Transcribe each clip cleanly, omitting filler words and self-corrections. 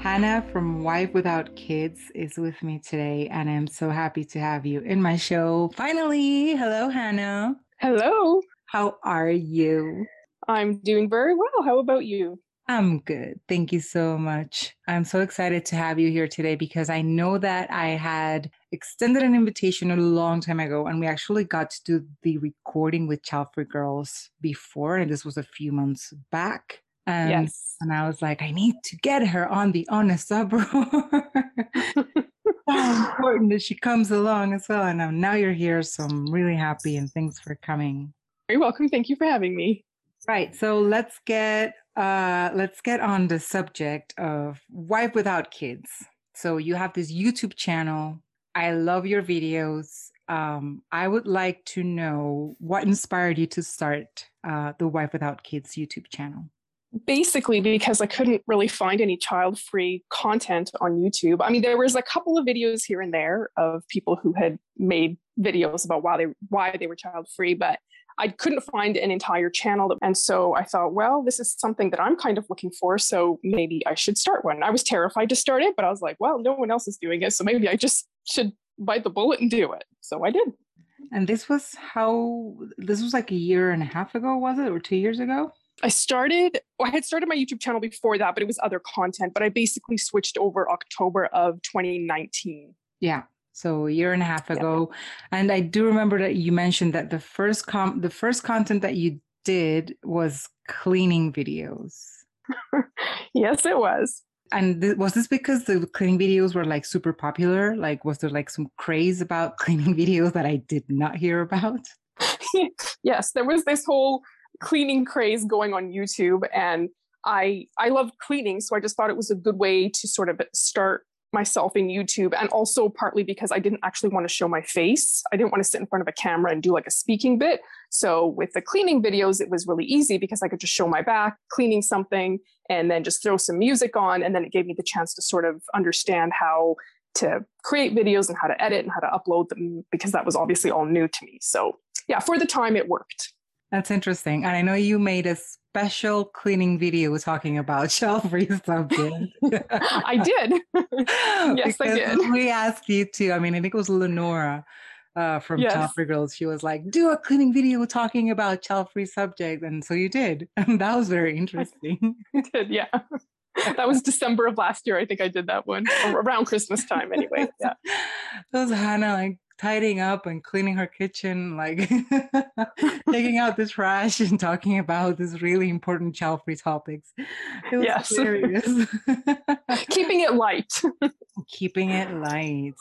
Hannah from Wife Without Kids is with me today, and I'm so happy to have you in my show. Finally! Hello, Hannah. Hello. How are you? I'm doing very well. How about you? I'm good. Thank you so much. I'm so excited to have you here today because I know that I had extended an invitation a long time ago, and we actually got to do the recording with Child Free Girls before, and this was a few months back. Yes. And I was like, I need to get her on The Honest Uproar. How important that she comes along as well. And now you're here, so I'm really happy, and thanks for coming. You're welcome. Thank you for having me. Right. So let's get on the subject of Wife Without Kids. So you have this YouTube channel. I love your videos. I would like to know what inspired you to start the Wife Without Kids YouTube channel. Basically, because I couldn't really find any child-free content on YouTube. I mean, there was a couple of videos here and there of people who had made videos about why they were child-free, but I couldn't find an entire channel. And so I thought, well, this is something that I'm kind of looking for, so maybe I should start one. I was terrified to start it, but I was like, well, no one else is doing it, so maybe I just should bite the bullet and do it. So I did. And this was like a year and a half ago, was it? Or 2 years ago? I had started my YouTube channel before that, but it was other content, but I basically switched over October of 2019. Yeah. So a year and a half ago. Yeah. And I do remember that you mentioned that the first content that you did was cleaning videos. Yes, it was. And was this because the cleaning videos were like super popular? Like, was there like some craze about cleaning videos that I did not hear about? Yes, there was this whole cleaning craze going on YouTube. And I love cleaning. So I just thought it was a good way to sort of start myself in YouTube, and also partly because I didn't actually want to show my face. I didn't want to sit in front of a camera and do like a speaking bit. So with the cleaning videos, it was really easy because I could just show my back cleaning something and then just throw some music on. And then it gave me the chance to sort of understand how to create videos and how to edit and how to upload them, because that was obviously all new to me. So yeah, for the time it worked. That's interesting. And I know you made a special cleaning video talking about child-free subjects. I did. Yes, I did. We asked you to. I mean, I think it was Lenora from Child Free Girls. She was like, do a cleaning video talking about child-free subjects. And so you did. And that was very interesting. I did, yeah. That was December of last year. I think I did that one around Christmas time anyway. Yeah. That was Hannah, like, tidying up and cleaning her kitchen, like taking out the trash and talking about these really important child-free topics. It was serious. Keeping it light. Keeping it light.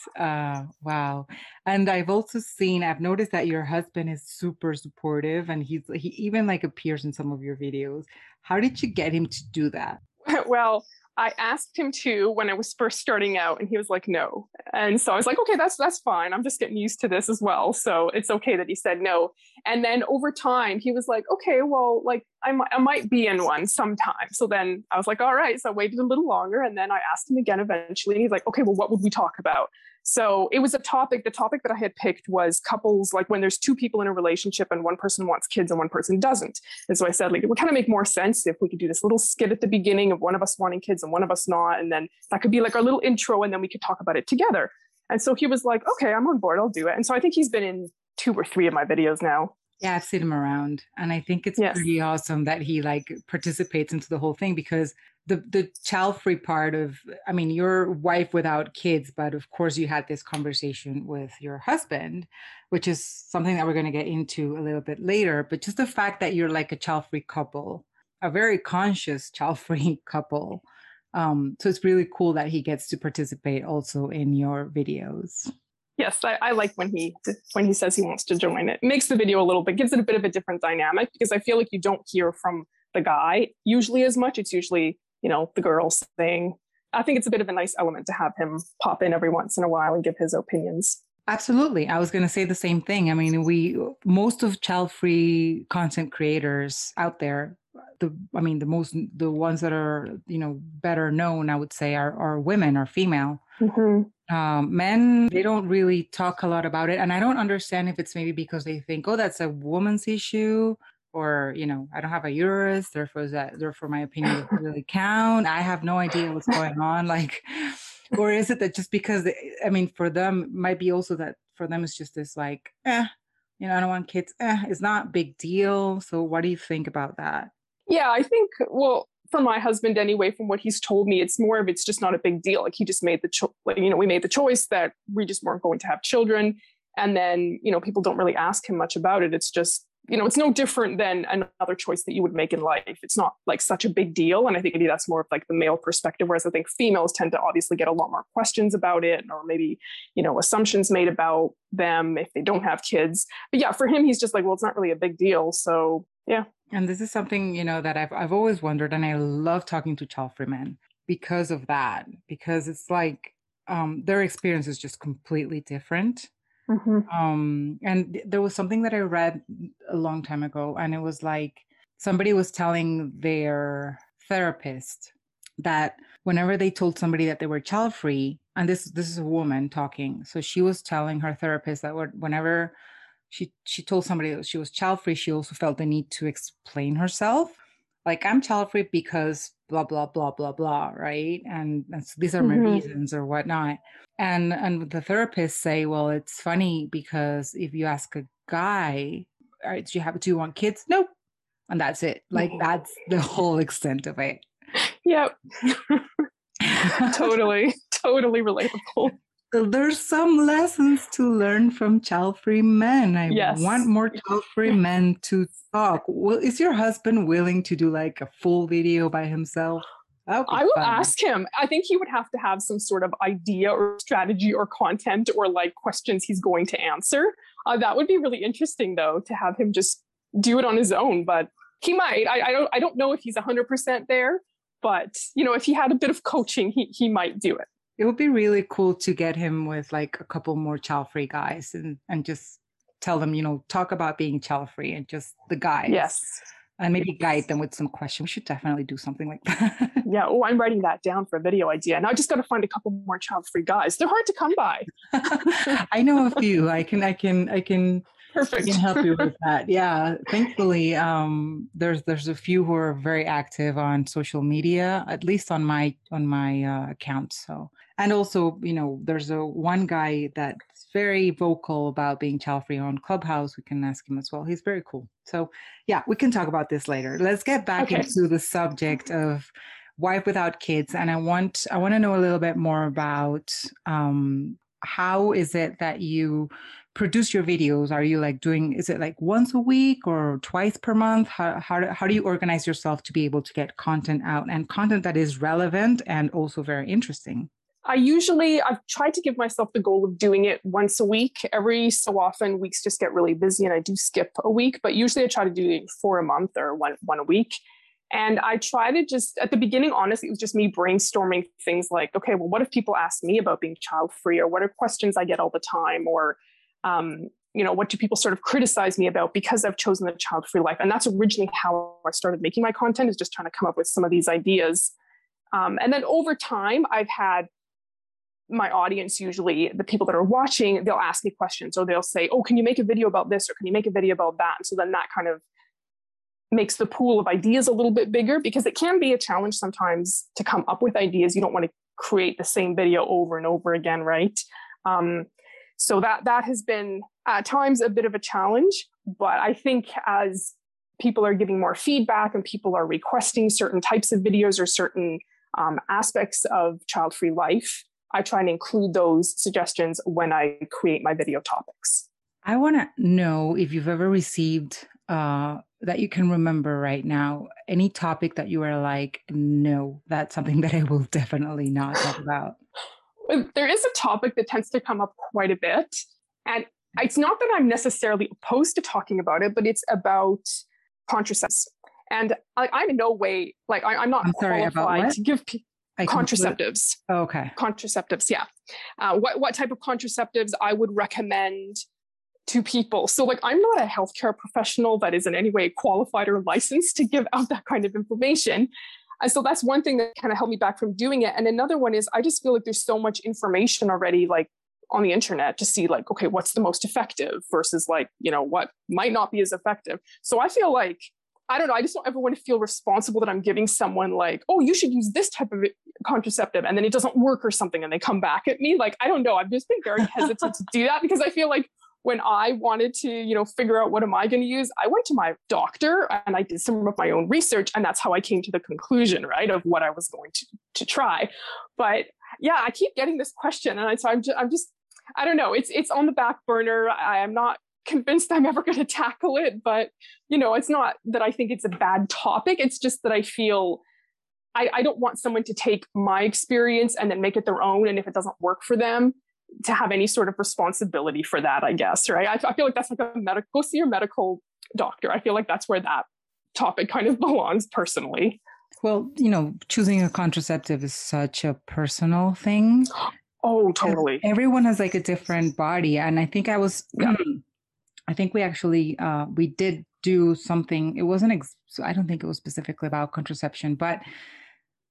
Wow. And I've noticed that your husband is super supportive, and he even like appears in some of your videos. How did you get him to do that? Well, I asked him to when I was first starting out, and he was like, no. And so I was like, okay, that's fine. I'm just getting used to this as well. So it's okay that he said no. And then over time, he was like, okay, well, like I might be in one sometime. So then I was like, all right. So I waited a little longer. And then I asked him again eventually. And he's like, okay, well, what would we talk about? So it was the topic that I had picked was couples, like when there's two people in a relationship and one person wants kids and one person doesn't. And so I said, like, it would kind of make more sense if we could do this little skit at the beginning of one of us wanting kids and one of us not. And then that could be like our little intro, and then we could talk about it together. And so he was like, okay, I'm on board. I'll do it. And so I think he's been in 2 or 3 of my videos now. Yeah, I've seen him around. And I think it's pretty awesome that he like participates into the whole thing, because the child-free part of, I mean, your Wife Without Kids, but of course you had this conversation with your husband, which is something that we're going to get into a little bit later. But just the fact that you're like a child-free couple, a very conscious child-free couple. So it's really cool that he gets to participate also in your videos. Yes, I like when he says he wants to join it. Makes the video a little bit, gives it a bit of a different dynamic, because I feel like you don't hear from the guy usually as much. It's usually, you know, the girl saying, I think it's a bit of a nice element to have him pop in every once in a while and give his opinions. Absolutely. I was going to say the same thing. I mean, most of child-free content creators out there, the ones that are, better known, I would say, are women or female. Mm-hmm. Men, they don't really talk a lot about it. And I don't understand if it's maybe because they think, oh, that's a woman's issue. Or, I don't have a uterus, therefore my opinion doesn't really count. I have no idea what's going on. Or is it that just because, for them, might be also that for them it's just this I don't want kids. It's not a big deal. So what do you think about that? Yeah, I think, well, for my husband anyway, from what he's told me, it's just not a big deal. Like he just made the we made the choice that we just weren't going to have children. And then, people don't really ask him much about it. It's just, it's no different than another choice that you would make in life. It's not such a big deal. And I think maybe that's more of the male perspective, whereas I think females tend to obviously get a lot more questions about it, or maybe, assumptions made about them if they don't have kids. But yeah, for him, he's just well, it's not really a big deal. So yeah. And this is something, that I've always wondered. And I love talking to child-free men because of that, because it's their experience is just completely different. Mm-hmm. And there was something that I read a long time ago, and it was somebody was telling their therapist that whenever they told somebody that they were child-free, and this is a woman talking, so she was telling her therapist that whenever she told somebody that she was child-free, she also felt the need to explain herself, I'm child-free because blah, blah, blah, blah, blah, right? And so these are my mm-hmm. reasons or whatnot. And the therapists say, well, it's funny because if you ask a guy, all right, do you want kids? Nope. And that's it. That's the whole extent of it. Yep. Totally relatable. There's some lessons to learn from child-free men. I want more child-free men to talk. Well, is your husband willing to do a full video by himself? I will ask him. I think he would have to have some sort of idea or strategy or content or questions he's going to answer. That would be really interesting though, to have him just do it on his own, but he might. I don't know if he's 100% there, but if he had a bit of coaching, he might do it. It would be really cool to get him with a couple more child-free guys and just tell them, talk about being child-free and just the guys. Yes. And maybe guide them with some questions. We should definitely do something like that. Yeah. Oh, I'm writing that down for a video idea. Now I just got to find a couple more child-free guys. They're hard to come by. I know a few. I can. Perfect. I can help you with that. Yeah. Thankfully, there's a few who are very active on social media, at least on my account. So, and also, there's one guy that's very vocal about being child-free on Clubhouse. We can ask him as well. He's very cool. So yeah, we can talk about this later. Let's get back into the subject of Wife Without Kids. And I want to know a little bit more about, how is it that you produce your videos? Are you is it once a week or twice per month? How do you organize yourself to be able to get content out, and content that is relevant and also very interesting? I've tried to give myself the goal of doing it once a week. Every so often weeks just get really busy and I do skip a week, but usually I try to do it for a month or one a week. And I try to just, at the beginning, honestly, it was just me brainstorming things okay, well, what if people ask me about being child-free, or what are questions I get all the time, or, what do people sort of criticize me about because I've chosen the child-free life? And that's originally how I started making my content, is just trying to come up with some of these ideas. And then over time, I've had my audience, usually the people that are watching, they'll ask me questions, or they'll say, oh, can you make a video about this? Or can you make a video about that? And so then that kind of makes the pool of ideas a little bit bigger, because it can be a challenge sometimes to come up with ideas. You don't want to create the same video over and over again, right? So that has been at times a bit of a challenge, but I think as people are giving more feedback and people are requesting certain types of videos or certain aspects of child-free life, I try and include those suggestions when I create my video topics. I want to know if you've ever received that you can remember right now, any topic that you were no, that's something that I will definitely not talk about. There is a topic that tends to come up quite a bit. And it's not that I'm necessarily opposed to talking about it, but it's about contraception. And I'm in no way, I'm not qualified to give people. Contraceptives. Okay. Contraceptives. Yeah. What type of contraceptives I would recommend to people. So like, I'm not a healthcare professional that is in any way qualified or licensed to give out that kind of information. And so that's one thing that kind of held me back from doing it. And another one is I just feel like there's so much information already, like on the internet, to see like, okay, what's the most effective versus like, you know, what might not be as effective. So I feel like, I don't know, I just don't ever want to feel responsible that I'm giving someone like, oh, you should use this type of contraceptive, and then it doesn't work or something, and they come back at me. Like, I don't know. I've just been very hesitant to do that, because I feel like when I wanted to, you know, figure out what am I going to use, I went to my doctor and I did some of my own research, and that's how I came to the conclusion, right, of what I was going to try. But yeah, I keep getting this question, and I'm just, I don't know. It's on the back burner. I am not convinced I'm ever going to tackle it, but you know, it's not that I think it's a bad topic. It's just that I feel I don't want someone to take my experience and then make it their own. And if it doesn't work for them, to have any sort of responsibility for that, I guess. Right. I feel like that's like a medical, go see your medical doctor. I feel like that's where that topic kind of belongs personally. Well, you know, choosing a contraceptive is such a personal thing. Oh, totally. Everyone has like a different body. And I think I was, yeah. I think we actually, we did do something. It wasn't, I don't think it was specifically about contraception, but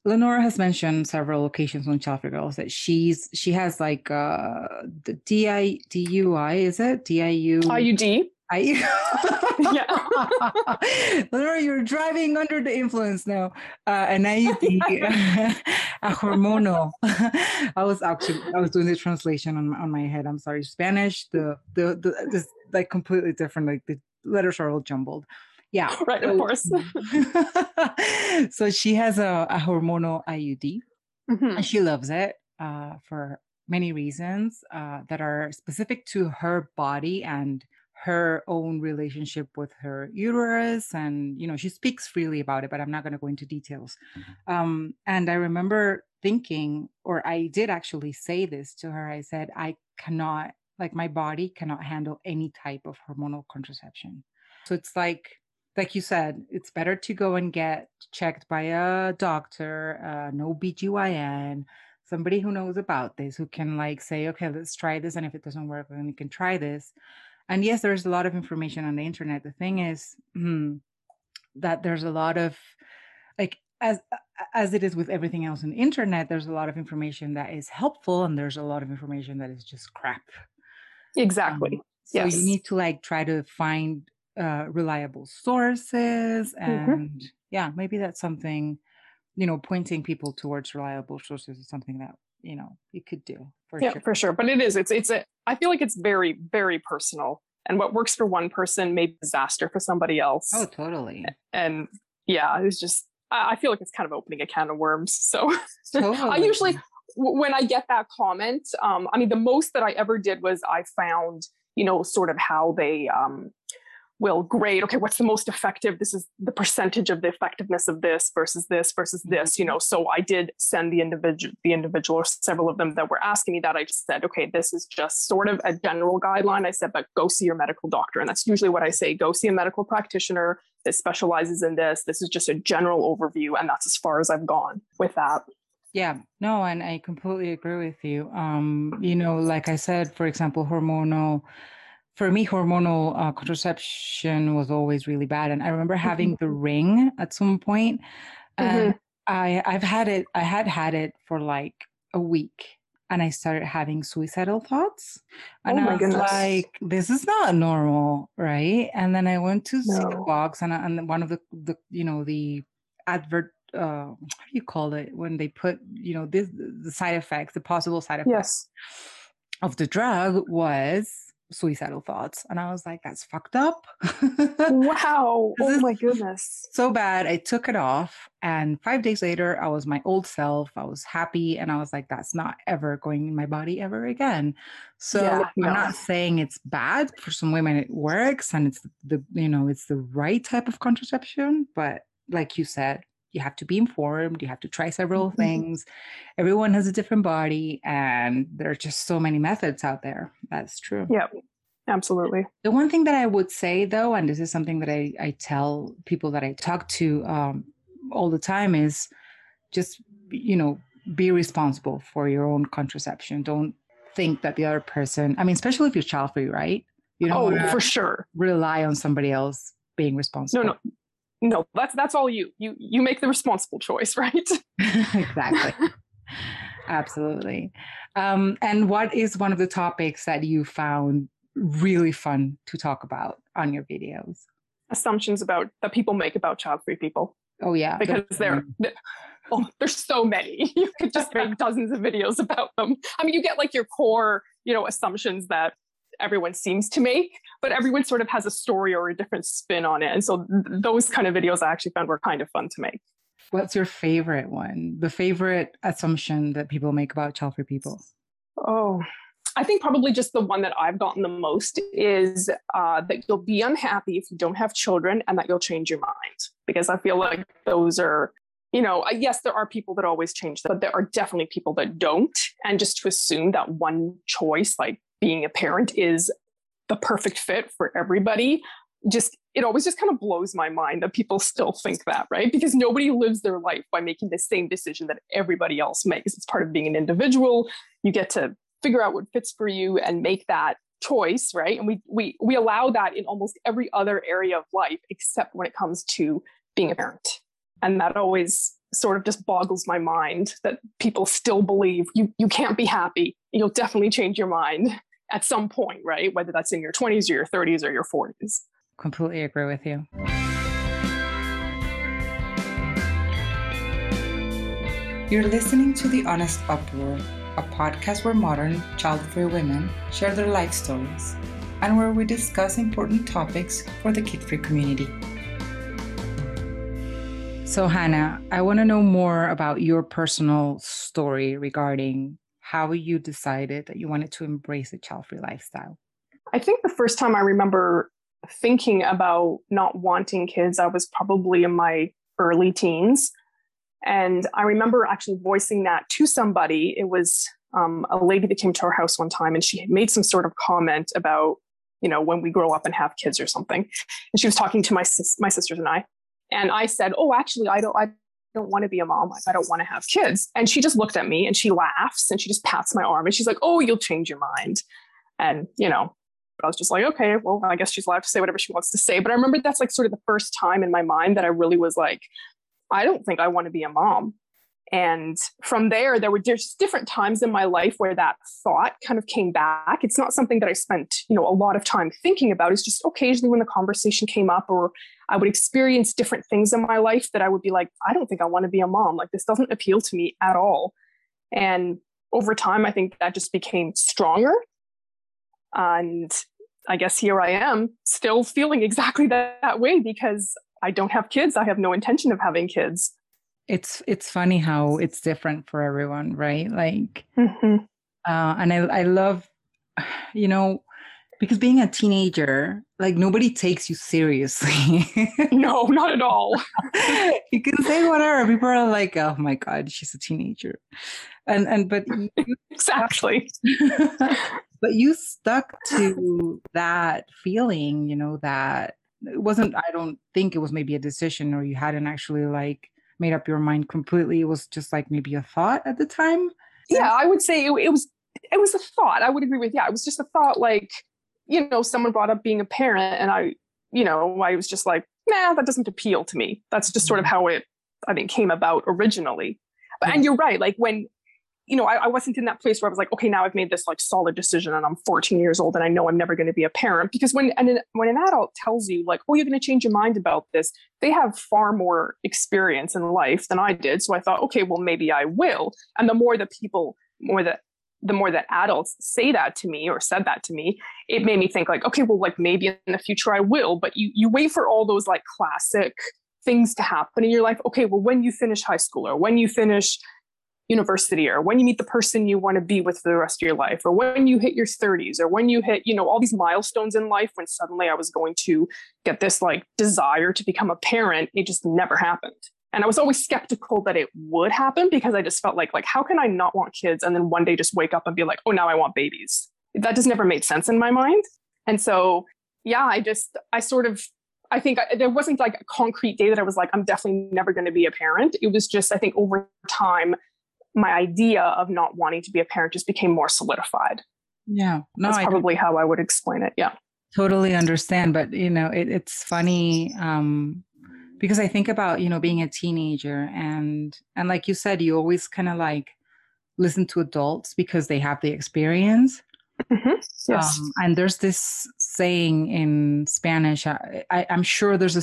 Lenora has mentioned several occasions on Child Free Girls that she has like the DUI, is it? DIU? IUD. Yeah. Lenora, you're driving under the influence now. An IUD, a hormonal. I was doing the translation on my head. I'm sorry, Spanish. The this like completely different. Like the letters are all jumbled. Yeah. Right, of course. So she has a hormonal IUD, mm-hmm. and she loves it for many reasons that are specific to her body and her own relationship with her uterus. And, you know, she speaks freely about it, but I'm not going to go into details. And I remember thinking, or I did actually say this to her. I said, I cannot, like my body cannot handle any type of hormonal contraception. So it's like you said, it's better to go and get checked by a doctor, an OBGYN, somebody who knows about this, who can like say, okay, let's try this. And if it doesn't work, then you can try this. And yes, there's a lot of information on the internet. The thing is that there's a lot of like, as it is with everything else on the internet, there's a lot of information that is helpful. And there's a lot of information that is just crap. Exactly. So you need to like try to find reliable sources, and mm-hmm. yeah, maybe that's something, you know, pointing people towards reliable sources is something that, you know, you could do for sure. But it's I feel like it's very, very personal, and what works for one person may be disaster for somebody else. Oh, totally. And yeah, it's just, I feel like it's kind of opening a can of worms. So totally. I usually, when I get that comment, I mean, the most that I ever did was I found, you know, sort of how they, will grade, okay, what's the most effective? This is the percentage of the effectiveness of this versus this versus this, you know. So I did send the individual or several of them that were asking me that. I just said, okay, this is just sort of a general guideline. I said, but go see your medical doctor. And that's usually what I say, go see a medical practitioner that specializes in this. This is just a general overview. And that's as far as I've gone with that. Yeah, no, and I completely agree with you. You know, like I said, for example, hormonal contraception was always really bad. And I remember having the ring at some point. And I had it for like a week, and I started having suicidal thoughts. And I was like, this is not normal, right? And then I went to see the box, and one of the you know, the advert, how do you call it? When they put, you know, the possible side effects of the drug was suicidal thoughts. And I was like, that's fucked up. Wow. Oh my goodness. So bad. I took it off, and 5 days later, I was my old self. I was happy. And I was like, that's not ever going in my body ever again. So I'm not saying it's bad. For some women, it works, and it's it's the right type of contraception. But like you said, you have to be informed. You have to try several things. Everyone has a different body, and there are just so many methods out there. That's true. Yeah, absolutely. The one thing that I would say, though, and this is something that I tell people that I talk to all the time, is just, you know, be responsible for your own contraception. Don't think that the other person, I mean, especially if you're child-free, right? You don't for sure rely on somebody else being responsible. No, that's all you. You make the responsible choice, right? Exactly. Absolutely. And what is one of the topics that you found really fun to talk about on your videos? Assumptions that people make about child-free people. Oh yeah, because there's so many. You could just make dozens of videos about them. I mean, you get like your core, assumptions that everyone seems to make, but everyone sort of has a story or a different spin on it. And so those kind of videos I actually found were kind of fun to make. What's your favorite one? The favorite assumption that people make about child-free people? Oh, I think probably just the one that I've gotten the most is that you'll be unhappy if you don't have children and that you'll change your mind. Because I feel like those are, yes, there are people that always change, but there are definitely people that don't. And just to assume that one choice, like being a parent, is the perfect fit for everybody, it always just kind of blows my mind that people still think that, right? Because nobody lives their life by making the same decision that everybody else makes. It's part of being an individual. You get to figure out what fits for you and make that choice, right? And we allow that in almost every other area of life, except when it comes to being a parent. And that always sort of just boggles my mind that people still believe you can't be happy. You'll definitely change your mind at some point, right? Whether that's in your 20s or your 30s or your 40s. Completely agree with you. You're listening to The Honest Uproar, a podcast where modern, child-free women share their life stories and where we discuss important topics for the kid-free community. So, Hannah, I want to know more about your personal story regarding how you decided that you wanted to embrace a child-free lifestyle. I think the first time I remember thinking about not wanting kids, I was probably in my early teens. And I remember actually voicing that to somebody. It was a lady that came to our house one time, and she had made some sort of comment about, when we grow up and have kids or something. And she was talking to my sisters and I. And I said, "Oh, actually, I don't want to be a mom. I don't want to have kids." And she just looked at me and she laughs and she just pats my arm and she's like, "Oh, you'll change your mind." And, I was just like, okay, well, I guess she's allowed to say whatever she wants to say. But I remember that's like sort of the first time in my mind that I really was like, I don't think I want to be a mom. And from there were just different times in my life where that thought kind of came back. It's not something that I spent, a lot of time thinking about. It's just occasionally when the conversation came up, or I would experience different things in my life that I would be like, I don't think I want to be a mom. Like, this doesn't appeal to me at all. And over time, I think that just became stronger. And I guess here I am still feeling exactly that way, because I don't have kids. I have no intention of having kids. It's funny how it's different for everyone, right? Like, and I love, because being a teenager, like, nobody takes you seriously. No, not at all. You can say whatever. People are like, "Oh my God, she's a teenager," but exactly. But you stuck to that feeling, that it wasn't. I don't think it was maybe a decision, or you hadn't actually like made up your mind completely. It was just like maybe a thought at the time. Yeah, I would say it was a thought. I would agree with, it was just a thought. Like, someone brought up being a parent, and I was just like, nah, that doesn't appeal to me. That's just sort of how it, I think, came about originally. But, and you're right. Like, when, I wasn't in that place where I was like, okay, now I've made this like solid decision and I'm 14 years old and I know I'm never going to be a parent. Because when an adult tells you like, oh, you're going to change your mind about this, they have far more experience in life than I did. So I thought, okay, well, maybe I will. And the more that adults say that to me or said that to me, it made me think like, okay, well, like maybe in the future I will. But you wait for all those like classic things to happen in your life. Okay, well, when you finish high school, or when you finish university, or when you meet the person you want to be with for the rest of your life, or when you hit your 30s, or when you hit, all these milestones in life, when suddenly I was going to get this like desire to become a parent, it just never happened. And I was always skeptical that it would happen, because I just felt like how can I not want kids and then one day just wake up and be like, oh, now I want babies? That just never made sense in my mind. And so, yeah, I think there wasn't like a concrete day that I was like, I'm definitely never going to be a parent. It was just, I think over time, my idea of not wanting to be a parent just became more solidified. Yeah. No, that's probably how I would explain it. Yeah. Totally understand. But, you know, it's funny because I think about, you know, being a teenager and like you said, you always kind of like listen to adults because they have the experience. Mm-hmm. Yes. And there's this saying in Spanish, I'm sure there's a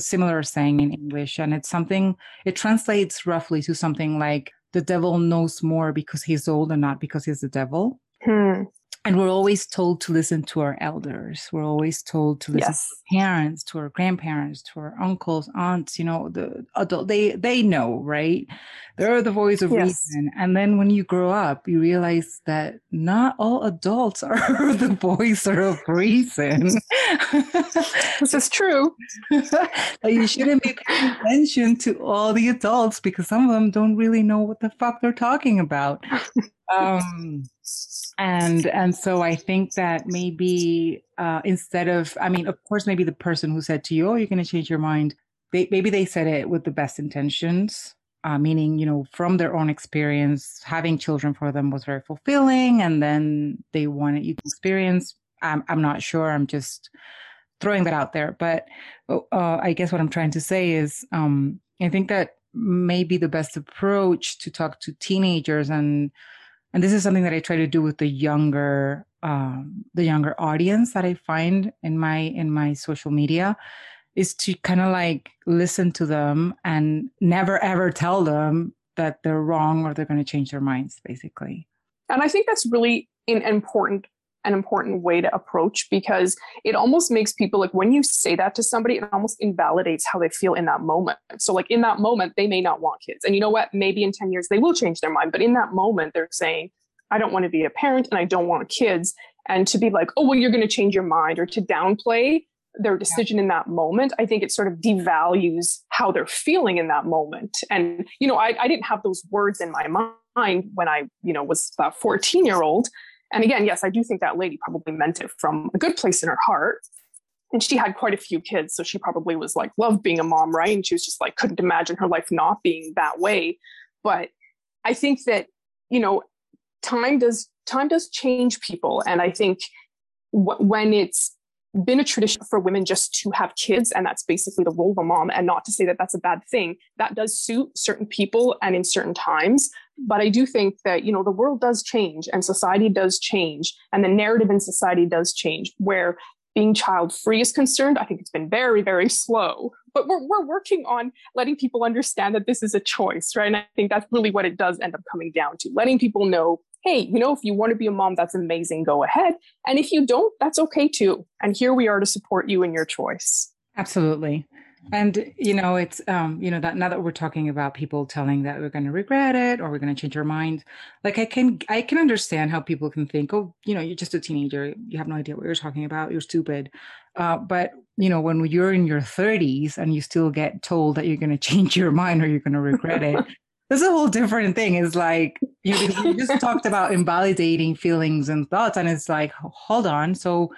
similar saying in English, and it's something, it translates roughly to something like the devil knows more because he's old and not because he's the devil. Hmm. And we're always told to listen to our elders. We're always told to listen yes. to our parents, to our grandparents, to our uncles, aunts, you know, the adult, they know, right? They're the voice of yes. reason. And then when you grow up, you realize that not all adults are the voice of reason. This is true. You shouldn't be paying attention to all the adults because some of them don't really know what the fuck they're talking about. And so I think that maybe instead of, I mean, of course, maybe the person who said to you, oh, you're going to change your mind. Maybe they said it with the best intentions, meaning, you know, from their own experience, having children for them was very fulfilling. And then they wanted you to experience. I'm not sure. I'm just throwing that out there. But I guess what I'm trying to say is I think that maybe the best approach to talk to teenagers and this is something that I try to do with the younger audience that I find in my social media, is to kind of like listen to them and never, ever tell them that they're wrong or they're going to change their minds, basically. And I think that's really an important way to approach, because it almost makes people, like, when you say that to somebody, it almost invalidates how they feel in that moment. So like in that moment, they may not want kids. And you know what, maybe in 10 years they will change their mind. But in that moment, they're saying, I don't want to be a parent and I don't want kids. And to be like, oh, well, you're going to change your mind, or to downplay their decision in that moment, I think it sort of devalues how they're feeling in that moment. And, you know, I didn't have those words in my mind when I, you know, was a 14-year-old. And again, yes, I do think that lady probably meant it from a good place in her heart. And she had quite a few kids, so she probably was like, loved being a mom, right? And she was just like, couldn't imagine her life not being that way. But I think that, you know, time does change people. And I think when it's been a tradition for women just to have kids, and that's basically the role of a mom, and not to say that that's a bad thing, that does suit certain people and in certain times. But I do think that, you know, the world does change and society does change and the narrative in society does change. Where being child free is concerned, I think it's been very, very slow, but we're working on letting people understand that this is a choice, right? And I think that's really what it does end up coming down to, letting people know, hey, you know, if you want to be a mom, that's amazing, go ahead. And if you don't, that's okay too. And here we are to support you in your choice. Absolutely. And, you know, it's, you know, that now that we're talking about people telling that we're going to regret it or we're going to change our mind, like I can understand how people can think, oh, you know, you're just a teenager. You have no idea what you're talking about. You're stupid. But, you know, when you're in your 30s and you still get told that you're going to change your mind or you're going to regret it, that's a whole different thing. It's like, you just talked about invalidating feelings and thoughts. And it's like, hold on. So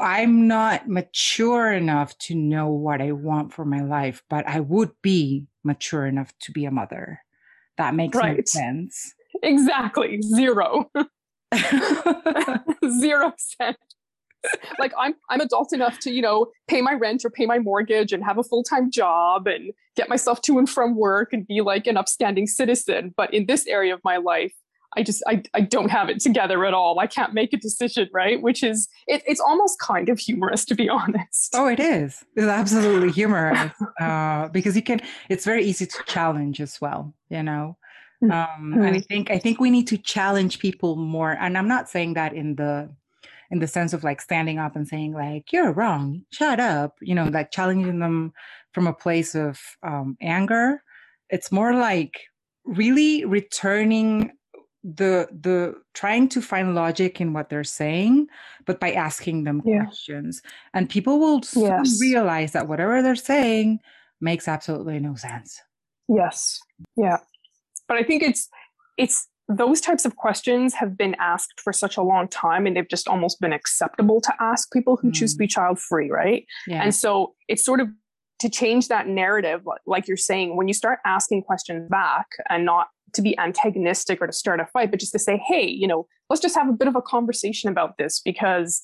I'm not mature enough to know what I want for my life, but I would be mature enough to be a mother. That makes no sense. Exactly. Zero. 0 cents. Like I'm adult enough to, you know, pay my rent or pay my mortgage and have a full-time job and get myself to and from work and be like an upstanding citizen. But in this area of my life, I don't have it together at all. I can't make a decision, right? Which is, it's almost kind of humorous, to be honest. Oh, it is. It's absolutely humorous because it's very easy to challenge as well, you know? And I think we need to challenge people more. And I'm not saying that in the sense of like standing up and saying like, you're wrong, shut up, you know, like challenging them from a place of anger. It's more like really returning the trying to find logic in what they're saying, but by asking them questions, and people will soon realize that whatever they're saying makes absolutely no sense. Yes. Yeah. But I think it's those types of questions have been asked for such a long time, and they've just almost been acceptable to ask people who choose to be child free. Right. Yeah. And so it's sort of to change that narrative, like you're saying, when you start asking questions back and not to be antagonistic or to start a fight, but just to say, hey, you know, let's just have a bit of a conversation about this, because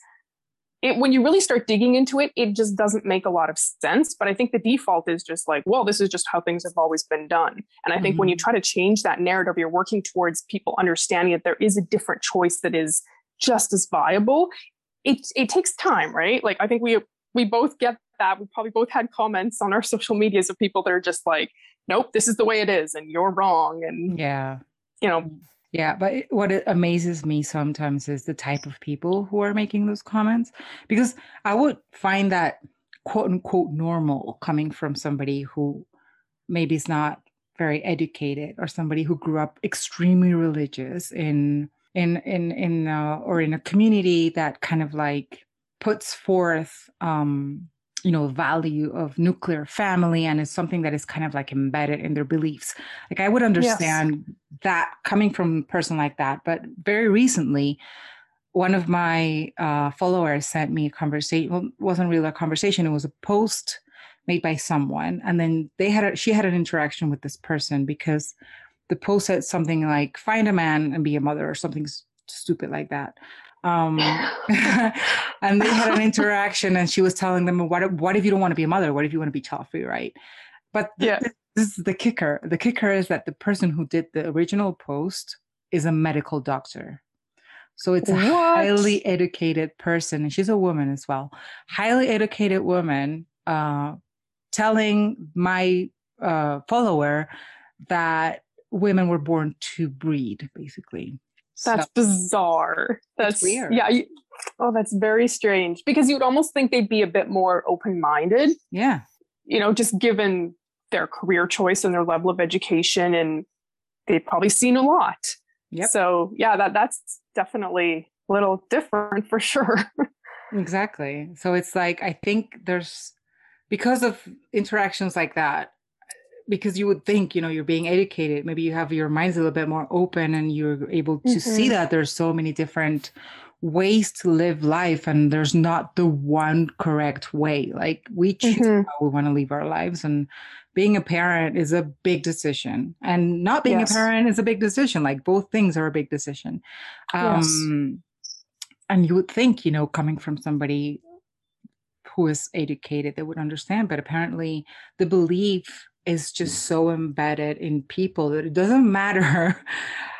when you really start digging into it, it just doesn't make a lot of sense. But I think the default is just like, well, this is just how things have always been done. And I think when you try to change that narrative, you're working towards people understanding that there is a different choice that is just as viable. It takes time, right? Like, I think we both get that. We probably both had comments on our social medias of people that are just like, nope, this is the way it is, and you're wrong. And but what amazes me sometimes is the type of people who are making those comments, because I would find that quote unquote normal coming from somebody who maybe is not very educated, or somebody who grew up extremely religious or in a community that kind of like puts forth, value of nuclear family, and it's something that is kind of like embedded in their beliefs. Like, I would understand that coming from a person like that. But very recently, one of my followers sent me a conversation. Well, it wasn't really a conversation. It was a post made by someone. And then she had an interaction with this person, because the post said something like, find a man and be a mother, or something stupid like that. And they had an interaction, and she was telling them, what if you don't want to be a mother? What if you want to be child free, right? But this is the kicker. The kicker is that the person who did the original post is a medical doctor. So it's a highly educated person, and she's a woman as well. Highly educated woman telling my follower that women were born to breed, basically. That's bizarre. That's weird. Yeah. That's very strange, because you'd almost think they'd be a bit more open-minded. Yeah. You know, just given their career choice and their level of education, and they've probably seen a lot. Yep. So yeah, that's definitely a little different for sure. Exactly. So it's like, I think because of interactions like that, because you would think, you're being educated, maybe you have your minds a little bit more open, and you're able to see that there's so many different ways to live life, and there's not the one correct way. Like, we choose how we want to live our lives, and being a parent is a big decision, and not being a parent is a big decision. Like, both things are a big decision. And you would think, coming from somebody who is educated, they would understand, but apparently the belief is just so embedded in people that it doesn't matter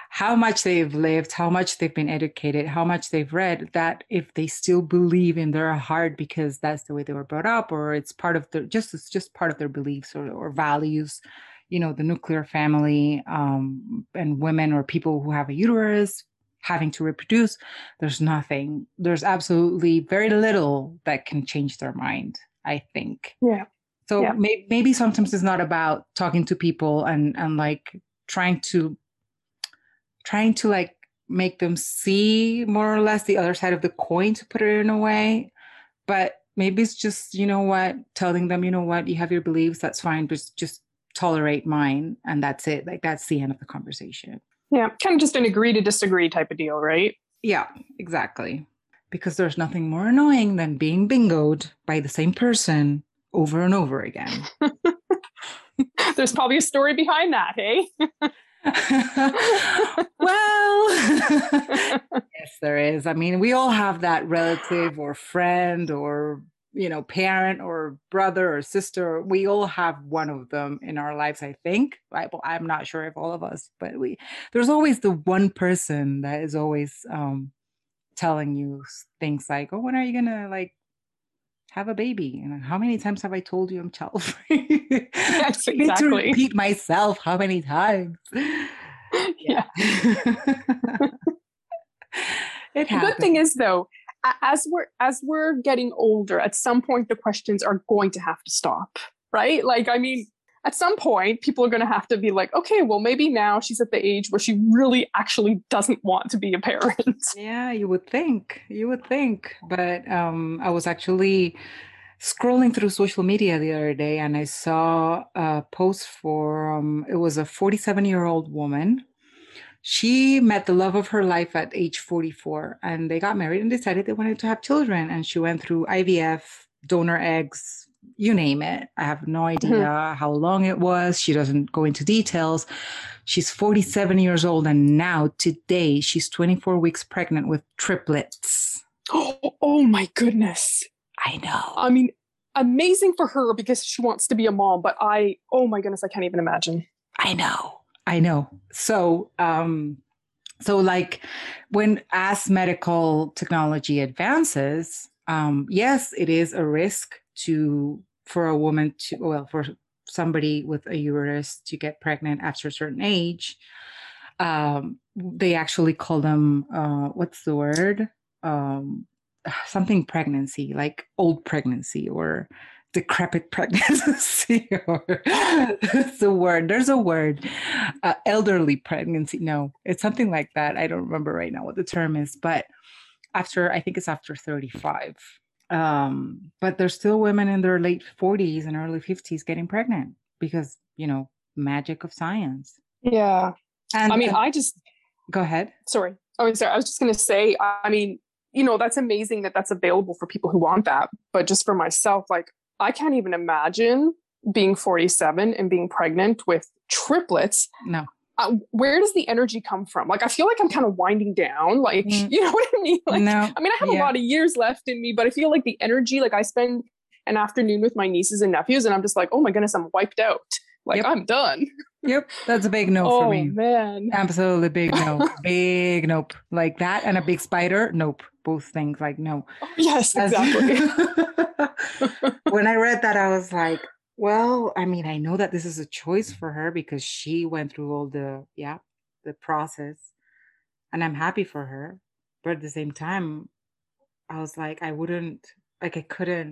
how much they've lived, how much they've been educated, how much they've read, that if they still believe in their heart, because that's the way they were brought up, or it's part of their beliefs or values, the nuclear family, and women or people who have a uterus having to reproduce, there's absolutely very little that can change their mind, I think. Yeah. So maybe sometimes it's not about talking to people and like trying to like make them see more or less the other side of the coin, to put it in a way. But maybe it's just, telling them, you have your beliefs, that's fine, but just tolerate mine. And that's it. Like, that's the end of the conversation. Yeah. Kind of just an agree to disagree type of deal, right? Yeah, exactly. Because there's nothing more annoying than being bingoed by the same person over and over again. There's probably a story behind that, hey? Well, yes, there is. I mean, we all have that relative or friend or, parent or brother or sister. We all have one of them in our lives, I think. I'm not sure if all of us, but there's always the one person that is always telling you things like, oh, when are you going to have a baby? And how many times have I told you I'm child free? Yes, exactly. I need to repeat myself how many times. Yeah. It happens. The good thing is, though, as we're getting older, at some point the questions are going to have to stop, right? Like, I mean, at some point people are going to have to be like, okay, well, maybe now she's at the age where she really actually doesn't want to be a parent. Yeah, you would think. But I was actually scrolling through social media the other day, and I saw a post for, it was a 47-year-old woman. She met the love of her life at age 44, and they got married and decided they wanted to have children. And she went through IVF, donor eggs, you name it. I have no idea how long it was. She doesn't go into details. She's 47 years old. And now today she's 24 weeks pregnant with triplets. Oh my goodness. I know. I mean, amazing for her because she wants to be a mom, but oh my goodness, I can't even imagine. I know. So like as medical technology advances, yes, it is a risk for somebody with a uterus to get pregnant after a certain age. They actually call them, what's the word? Something pregnancy, like old pregnancy or decrepit pregnancy, or that's the word. There's a word, elderly pregnancy. No, it's something like that. I don't remember right now what the term is, but I think it's after 35. But there's still women in their late 40s and early 50s getting pregnant because, magic of science. Yeah. And I mean, go ahead. Sorry. Oh, sorry. I was just going to say, that's amazing that that's available for people who want that. But just for myself, like, I can't even imagine being 47 and being pregnant with triplets. No. Where does the energy come from? Like, I feel like I'm kind of winding down. Like, you know what I mean? Like, no. I mean, I have a lot of years left in me, but I feel like the energy, like I spend an afternoon with my nieces and nephews and I'm just like, oh my goodness, I'm wiped out. Like, yep. I'm done. Yep. That's a big no for me. Oh, man. Absolutely big no. Big nope. Like that and a big spider. Nope. Both things, like, no. Yes, exactly. When I read that, I was like, well, I mean, I know that this is a choice for her because she went through all the process, and I'm happy for her. But at the same time, I was like, I don't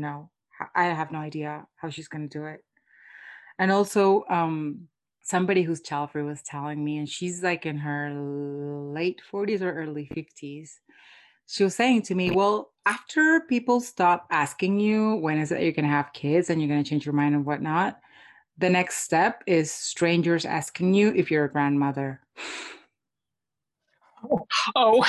know. I have no idea how she's going to do it. And also, somebody who's child-free was telling me, and she's like in her late 40s or early 50s. She was saying to me, well, after people stop asking you, when is it you're going to have kids and you're going to change your mind and whatnot, the next step is strangers asking you if you're a grandmother. Oh,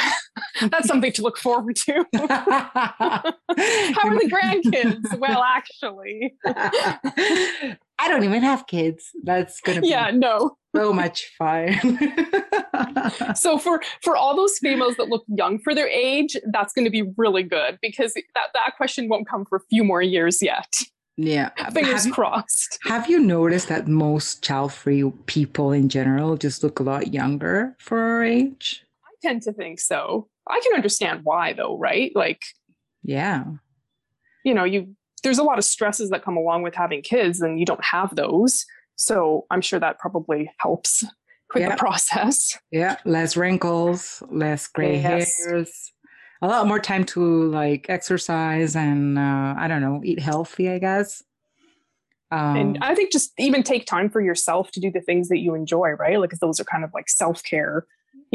that's something to look forward to. How are the grandkids? Well, actually, I don't even have kids. That's going to be so much fun. So for all those females that look young for their age, that's going to be really good because that question won't come for a few more years yet. Yeah. Fingers crossed. Have you noticed that most child-free people in general just look a lot younger for our age? Tend to think so. I can understand why though, right? Like, yeah, there's a lot of stresses that come along with having kids and you don't have those. So I'm sure that probably helps with the process. Yeah. Less wrinkles, less gray hairs, a lot more time to like exercise and I don't know, eat healthy, I guess. And I think just even take time for yourself to do the things that you enjoy, right? Like, those are kind of like self-care.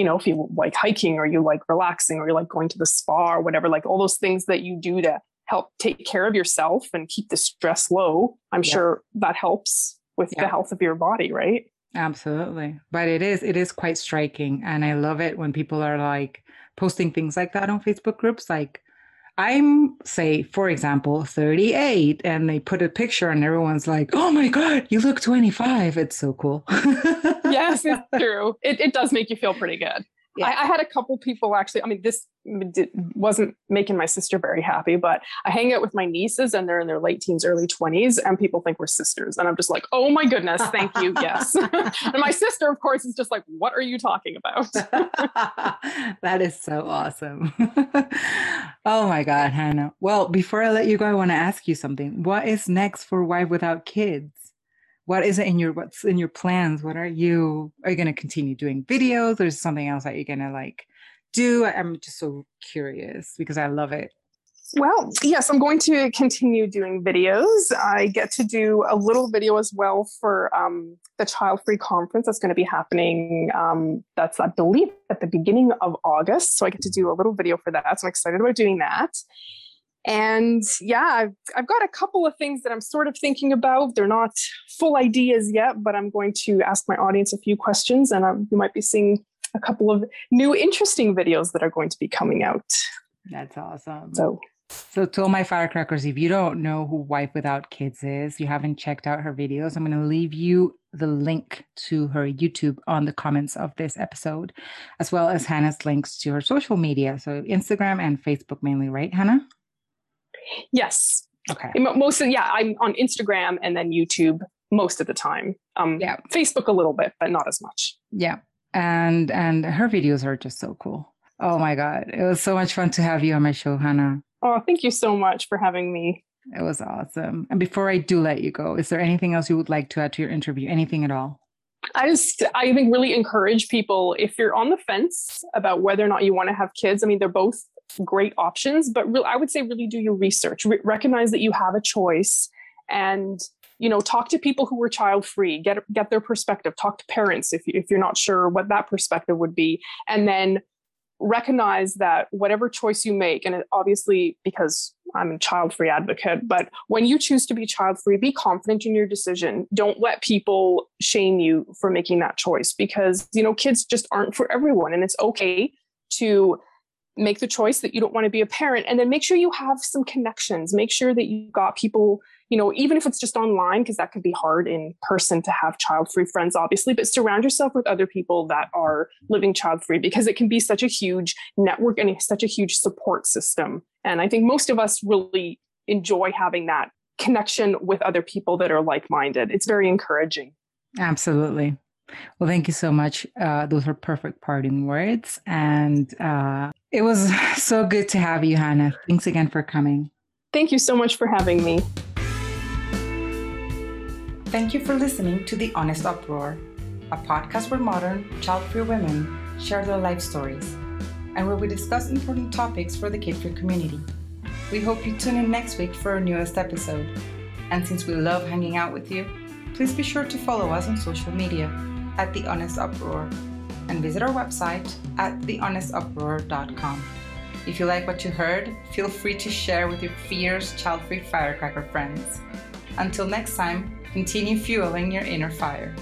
If you like hiking or you like relaxing or you like going to the spa or whatever, like all those things that you do to help take care of yourself and keep the stress low, I'm sure that helps with the health of your body, right? Absolutely. But it is quite striking. And I love it when people are like posting things like that on Facebook groups. Like, I'm, say, for example, 38, and they put a picture and everyone's like, oh my God, you look 25. It's so cool. Yes, it's true. It does make you feel pretty good. Yeah. I had a couple people actually, I mean, this wasn't making my sister very happy, but I hang out with my nieces and they're in their late teens, early 20s, and people think we're sisters. And I'm just like, oh my goodness, thank you. Yes. And my sister, of course, is just like, what are you talking about? That is so awesome. Oh my God, Hannah. Well, before I let you go, I want to ask you something. What is next for Wife Without Kids? What's in your plans? What are you going to continue doing videos? Or is something else that you're going to like do? I'm just so curious because I love it. Well, yes, I'm going to continue doing videos. I get to do a little video as well for the Child Free Conference that's going to be happening. That's, I believe, at the beginning of August. So I get to do a little video for that. So I'm excited about doing that. And I've got a couple of things that I'm sort of thinking about. They're not full ideas yet, but I'm going to ask my audience a few questions and you might be seeing a couple of new interesting videos that are going to be coming out. That's awesome. So So to all my firecrackers, if you don't know who Wife Without Kids is, you haven't checked out her videos, I'm going to leave you the link to her YouTube on the comments of this episode, as well as Hannah's links to her social media. So Instagram and Facebook mainly, right, Hannah? Yes. Okay. Mostly, yeah, I'm on Instagram and then YouTube most of the time. Yeah. Facebook a little bit, but not as much. Yeah. And her videos are just so cool. Oh my God. It was so much fun to have you on my show, Hannah. Oh, thank you so much for having me. It was awesome. And before I do let you go, is there anything else you would like to add to your interview? Anything at all? I think really encourage people, if you're on the fence about whether or not you want to have kids, I mean, they're both great options, but I would say really do your research. Recognize that you have a choice, and, you know, talk to people who were child-free, get their perspective, talk to parents if you're not sure what that perspective would be. And then recognize that whatever choice you make, and obviously because I'm a child-free advocate, but when you choose to be child-free, be confident in your decision. Don't let people shame you for making that choice, because, you know, kids just aren't for everyone, and it's okay to make the choice that you don't want to be a parent. And then make sure you have some connections, make sure that you got people, you know, even if it's just online, because that could be hard in person to have child-free friends, obviously, but surround yourself with other people that are living child-free, because it can be such a huge network and such a huge support system. And I think most of us really enjoy having that connection with other people that are like-minded. It's very encouraging. Absolutely. Well, thank you so much. Those are perfect parting words. And it was so good to have you, Hannah. Thanks again for coming. Thank you so much for having me. Thank you for listening to The Honest Uproar, a podcast where modern, child-free women share their life stories and where we discuss important topics for the kid-free community. We hope you tune in next week for our newest episode. And since we love hanging out with you, please be sure to follow us on social media at The Honest Uproar and visit our website at thehonestuproar.com. If you like what you heard, feel free to share with your fierce, child-free firecracker friends. Until next time, continue fueling your inner fire.